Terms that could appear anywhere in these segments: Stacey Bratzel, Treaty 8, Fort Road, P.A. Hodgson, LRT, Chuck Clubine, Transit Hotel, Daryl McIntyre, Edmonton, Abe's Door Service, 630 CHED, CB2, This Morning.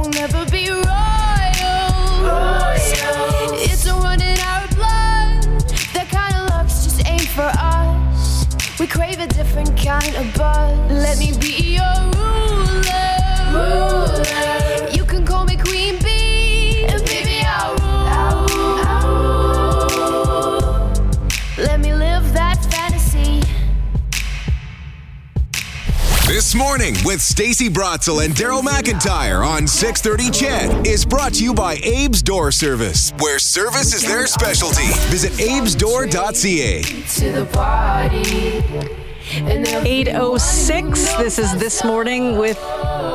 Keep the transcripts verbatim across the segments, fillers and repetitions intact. we'll never be royals. royals. It's a run in our blood. That kind of love's just ain't for us. We crave a different kind of buzz. Let me be your ruler. ruler. You can call me Queen Bee. And baby, I'll rule. I'll rule. Let me live that fantasy. This Morning with Stacey Bratzel and Daryl McIntyre on six thirty C H E D is brought to you by Abe's Door Service, where service is their specialty. Visit abes door dot c a. To the party. eight oh six, this is This Morning with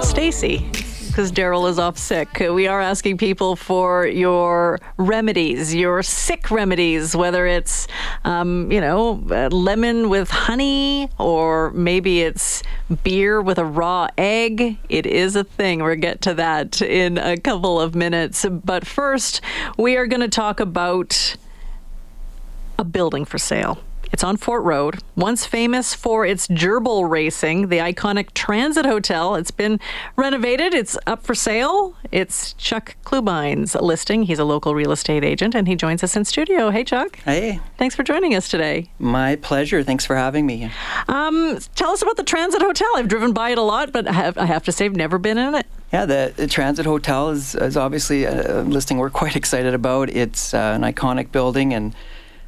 Stacey, because Daryl is off sick. We are asking people for your remedies, your sick remedies, whether it's, um, you know, lemon with honey, or maybe it's beer with a raw egg. It is a thing. We'll get to that in a couple of minutes. But first, we are going to talk about a building for sale. It's on Fort Road, once famous for its gerbil racing, the iconic Transit Hotel. It's been renovated. It's up for sale. It's Chuck Clubine's listing. He's a local real estate agent, and he joins us in studio. Hey, Chuck. Hey. Thanks for joining us today. My pleasure. Thanks for having me. Um, tell us about the Transit Hotel. I've driven by it a lot, but I have, I have to say I've never been in it. Yeah, the, the Transit Hotel is, is obviously a listing we're quite excited about. It's uh, an iconic building, and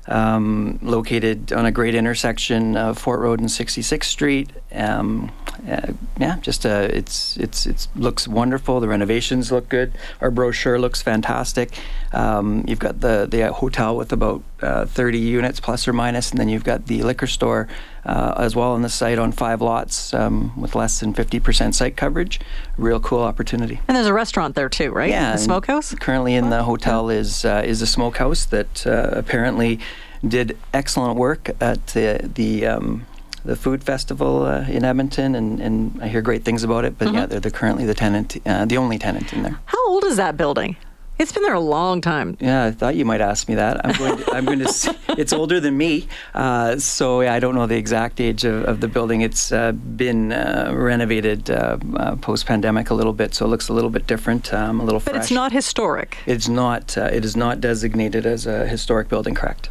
Um, located on a great intersection of Fort Road and sixty-sixth Street. Um, uh, yeah, just uh, it's it's it looks wonderful. The renovations look good. Our brochure looks fantastic. Um, you've got the the hotel with about uh, thirty units plus or minus, and then you've got the liquor store uh, as well on the site on five lots um, with less than fifty percent site coverage. Real cool opportunity. And there's a restaurant there too, right? Yeah, the smokehouse. Currently in the hotel is uh, is a smokehouse that uh, apparently did excellent work at the the um, the food festival uh, in Edmonton, and, and I hear great things about it. But mm-hmm. yeah, they're, they're currently the tenant, uh, the only tenant in there. How old is that building? It's been there a long time. Yeah, I thought you might ask me that. I'm going to, I'm going to see, it's older than me, uh, so I don't know the exact age of, of the building. It's uh, been uh, renovated uh, uh, post-pandemic a little bit, so it looks a little bit different, um, a little fresh. But it's not historic. It's not. Uh, it is not designated as a historic building, correct?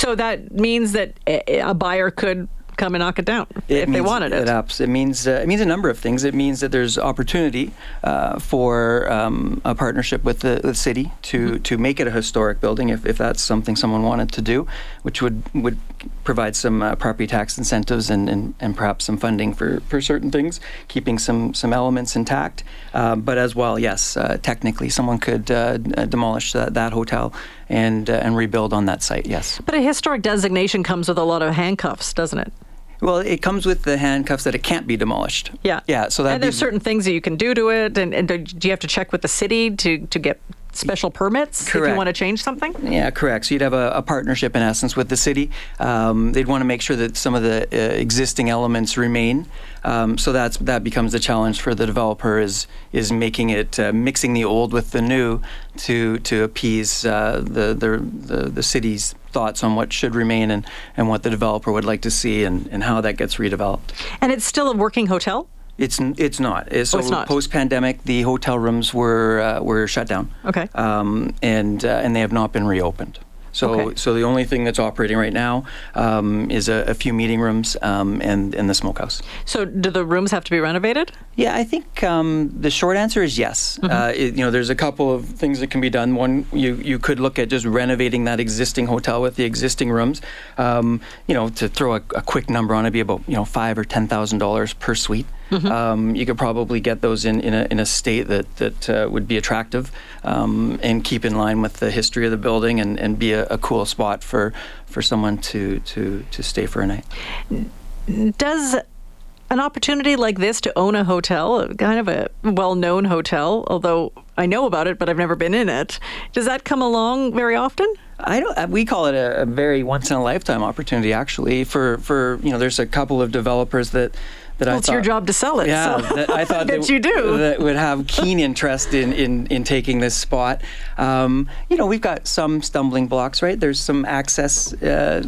So that means that a buyer could come and knock it down it if they wanted it. It, ups. it means uh, it means a number of things. It means that there's opportunity uh, for um, a partnership with the, the city to, mm-hmm. to make it a historic building if, if that's something someone wanted to do, which would, would provide some uh, property tax incentives and, and, and perhaps some funding for, for certain things, keeping some, some elements intact. Uh, but as well, yes, uh, technically someone could uh, demolish that, that hotel and, uh, and rebuild on that site, yes. But a historic designation comes with a lot of handcuffs, doesn't it? Well, it comes with the handcuffs that it can't be demolished. Yeah. Yeah. So that. And there's certain things that you can do to it. And, and do you have to check with the city to, to get special permits correct. If you want to change something? Yeah, correct. So you'd have a, a partnership, in essence, with the city. Um, they'd want to make sure that some of the uh, existing elements remain. Um, so that's that becomes the challenge for the developer is is making it uh, mixing the old with the new to to appease uh, the, the the the city's thoughts on what should remain and, and what the developer would like to see and, and how that gets redeveloped. And it's still a working hotel? It's it's not. So oh, it's not. Post-pandemic, the hotel rooms were uh, were shut down. Okay. Um, and uh, and they have not been reopened. So okay. so the only thing that's operating right now um, is a, a few meeting rooms um, and, and the smokehouse. So do the rooms have to be renovated? Yeah, I think um, the short answer is yes. Mm-hmm. Uh, it, you know, there's a couple of things that can be done. One, you, you could look at just renovating that existing hotel with the existing rooms. Um, you know, to throw a, a quick number on, it'd be about you know five or ten thousand dollars per suite. Mm-hmm. Um, you could probably get those in, in, a, in a state that, that uh, would be attractive um, and keep in line with the history of the building and, and be a, a cool spot for, for someone to, to, to stay for a night. Does an opportunity like this to own a hotel, kind of a well-known hotel, although I know about it, but I've never been in it, does that come along very often? I don't. We call it a, a very once-in-a-lifetime opportunity, actually, for, for, you know, there's a couple of developers that That well, I it's thought, your job to sell it. Yeah, so. that I thought that, that, you do. that would have keen interest in, in, in taking this spot. Um, you know, we've got some stumbling blocks, right? There's some access uh,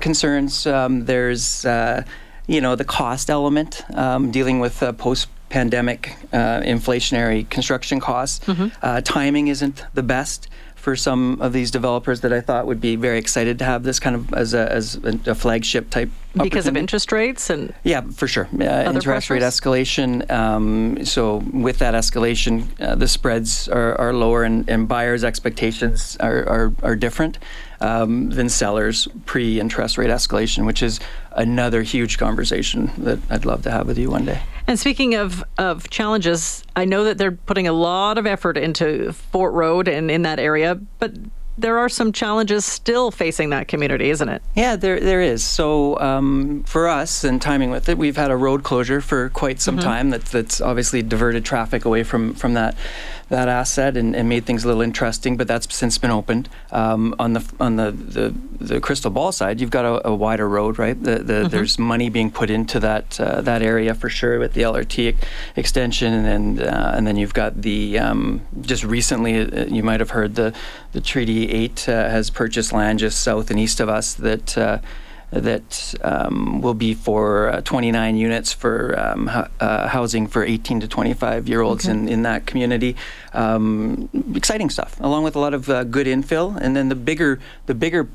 concerns. Um, there's, uh, you know, the cost element, um, dealing with uh, post pandemic, uh, inflationary construction costs. Mm-hmm. Uh, timing isn't the best for some of these developers that I thought would be very excited to have this kind of as a, as a flagship type opportunity. Because of interest rates and yeah, for sure. Uh, interest pressures? Rate escalation. Um, so with that escalation, uh, the spreads are, are lower, and, and buyers' expectations are are, are different um, than sellers pre-interest rate escalation, which is another huge conversation that I'd love to have with you one day. And speaking of, of challenges, I know that they're putting a lot of effort into Fort Road and in that area, but there are some challenges still facing that community, isn't it? Yeah, there there is. So um, for us, and timing with it, we've had a road closure for quite some mm-hmm. time that, that's obviously diverted traffic away from, from that that asset and, and made things a little interesting, but that's since been opened. Um, on the on the, the, the Crystal Ball side, you've got a, a wider road, right? The, the, mm-hmm. There's money being put into that uh, that area for sure with the L R T ex- extension, and uh, and then you've got the, um, just recently, uh, you might have heard the, the Treaty eight uh, has purchased land just south and east of us that uh, that um, will be for uh, twenty-nine units for um, hu- uh, housing for eighteen to twenty-five year olds okay. in, in that community. Um, exciting stuff, along with a lot of uh, good infill. And then the bigger the bigger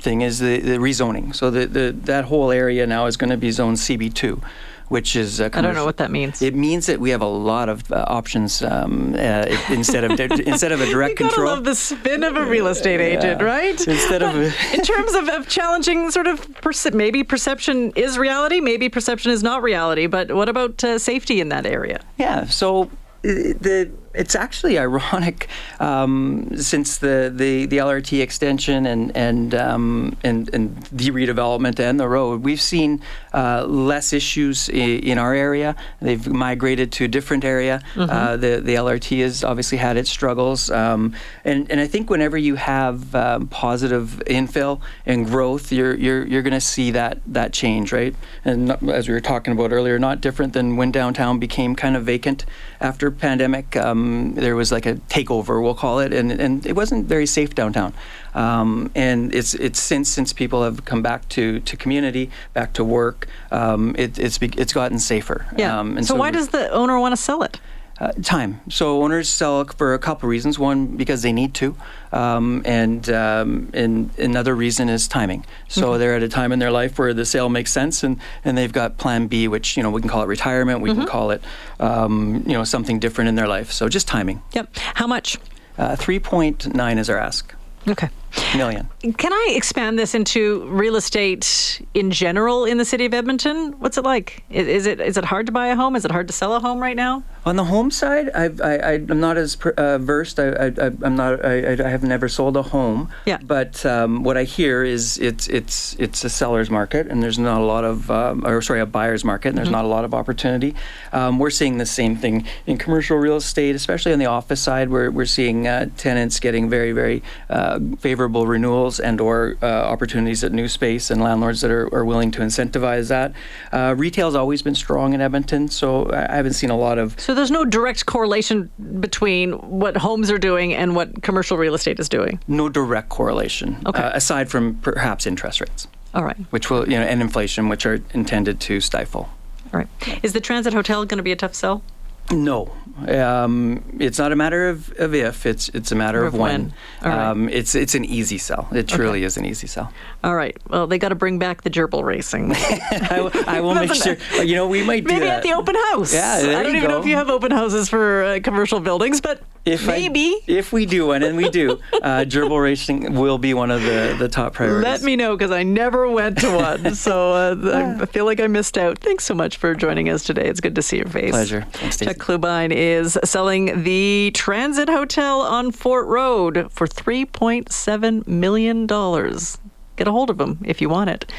thing is the, the rezoning. So the, the that whole area now is going to be zoned C B two. Which is I don't know what that means. It means that we have a lot of uh, options um, uh, instead of di- instead of a direct control. You gotta love the spin of a real estate yeah. agent, right? Instead but of in terms of, of challenging sort of perce- maybe perception is reality, maybe perception is not reality. But what about uh, safety in that area? Yeah, so uh, the. It's actually ironic um, since the, the, the L R T extension and and, um, and and the redevelopment and the road, we've seen uh, less issues I- in our area. They've migrated to a different area. Mm-hmm. Uh, the the L R T has obviously had its struggles, um, and and I think whenever you have um, positive infill and growth, you're you're you're going to see that that change, right? And not, as we were talking about earlier, not different than when downtown became kind of vacant after pandemic. Um, There was like a takeover, we'll call it, and, and it wasn't very safe downtown. Um, and it's it's since since people have come back to, to community, back to work, um, it, it's it's gotten safer. Yeah. Um, and so, so why does the owner want to sell it? Uh, time. So owners sell for a couple reasons. One, because they need to, um, and um, and another reason is timing. So mm-hmm. they're at a time in their life where the sale makes sense, and, and they've got Plan B, which you know we can call it retirement, we mm-hmm. can call it um, you know something different in their life. So just timing. Yep. How much? Uh, three point nine is our ask. Okay. Million. Can I expand this into real estate in general in the city of Edmonton? What's it like? Is, is it is it hard to buy a home? Is it hard to sell a home right now? On the home side, I've, I, I, I'm not as uh, versed. I, I, I'm not. I, I have never sold a home. Yeah. But um, what I hear is it's it's it's a seller's market, and there's not a lot of, um, or sorry, a buyer's market, and there's mm-hmm. not a lot of opportunity. Um, we're seeing the same thing in commercial real estate, especially on the office side. We're we're seeing uh, tenants getting very very uh, favorable. renewals and or uh, opportunities at new space and landlords that are, are willing to incentivize that. Uh, retail's always been strong in Edmonton, so I haven't seen a lot of... So there's no direct correlation between what homes are doing and what commercial real estate is doing? No direct correlation, okay. uh, aside from perhaps interest rates. All right. Which will, you know, and inflation, which are intended to stifle. All right. Is the Transit Hotel going to be a tough sell? No, um, it's not a matter of, of if, it's it's a matter of, of when. when. Right. Um, it's it's an easy sell. It truly okay. is an easy sell. All right. Well, they got to bring back the gerbil racing. I, I will make sure. You know, we might do maybe that. Maybe at the open house. Yeah, there I don't you even go. know if you have open houses for uh, commercial buildings, but if maybe. I, if we do one, and we do, uh, gerbil racing will be one of the, the top priorities. Let me know, because I never went to one, so uh, yeah. I feel like I missed out. Thanks so much for joining us today. It's good to see your face. Pleasure. Thanks, Stacey. Clubine is selling the Transit Hotel on Fort Road for three point seven million dollars. Get a hold of him if you want it.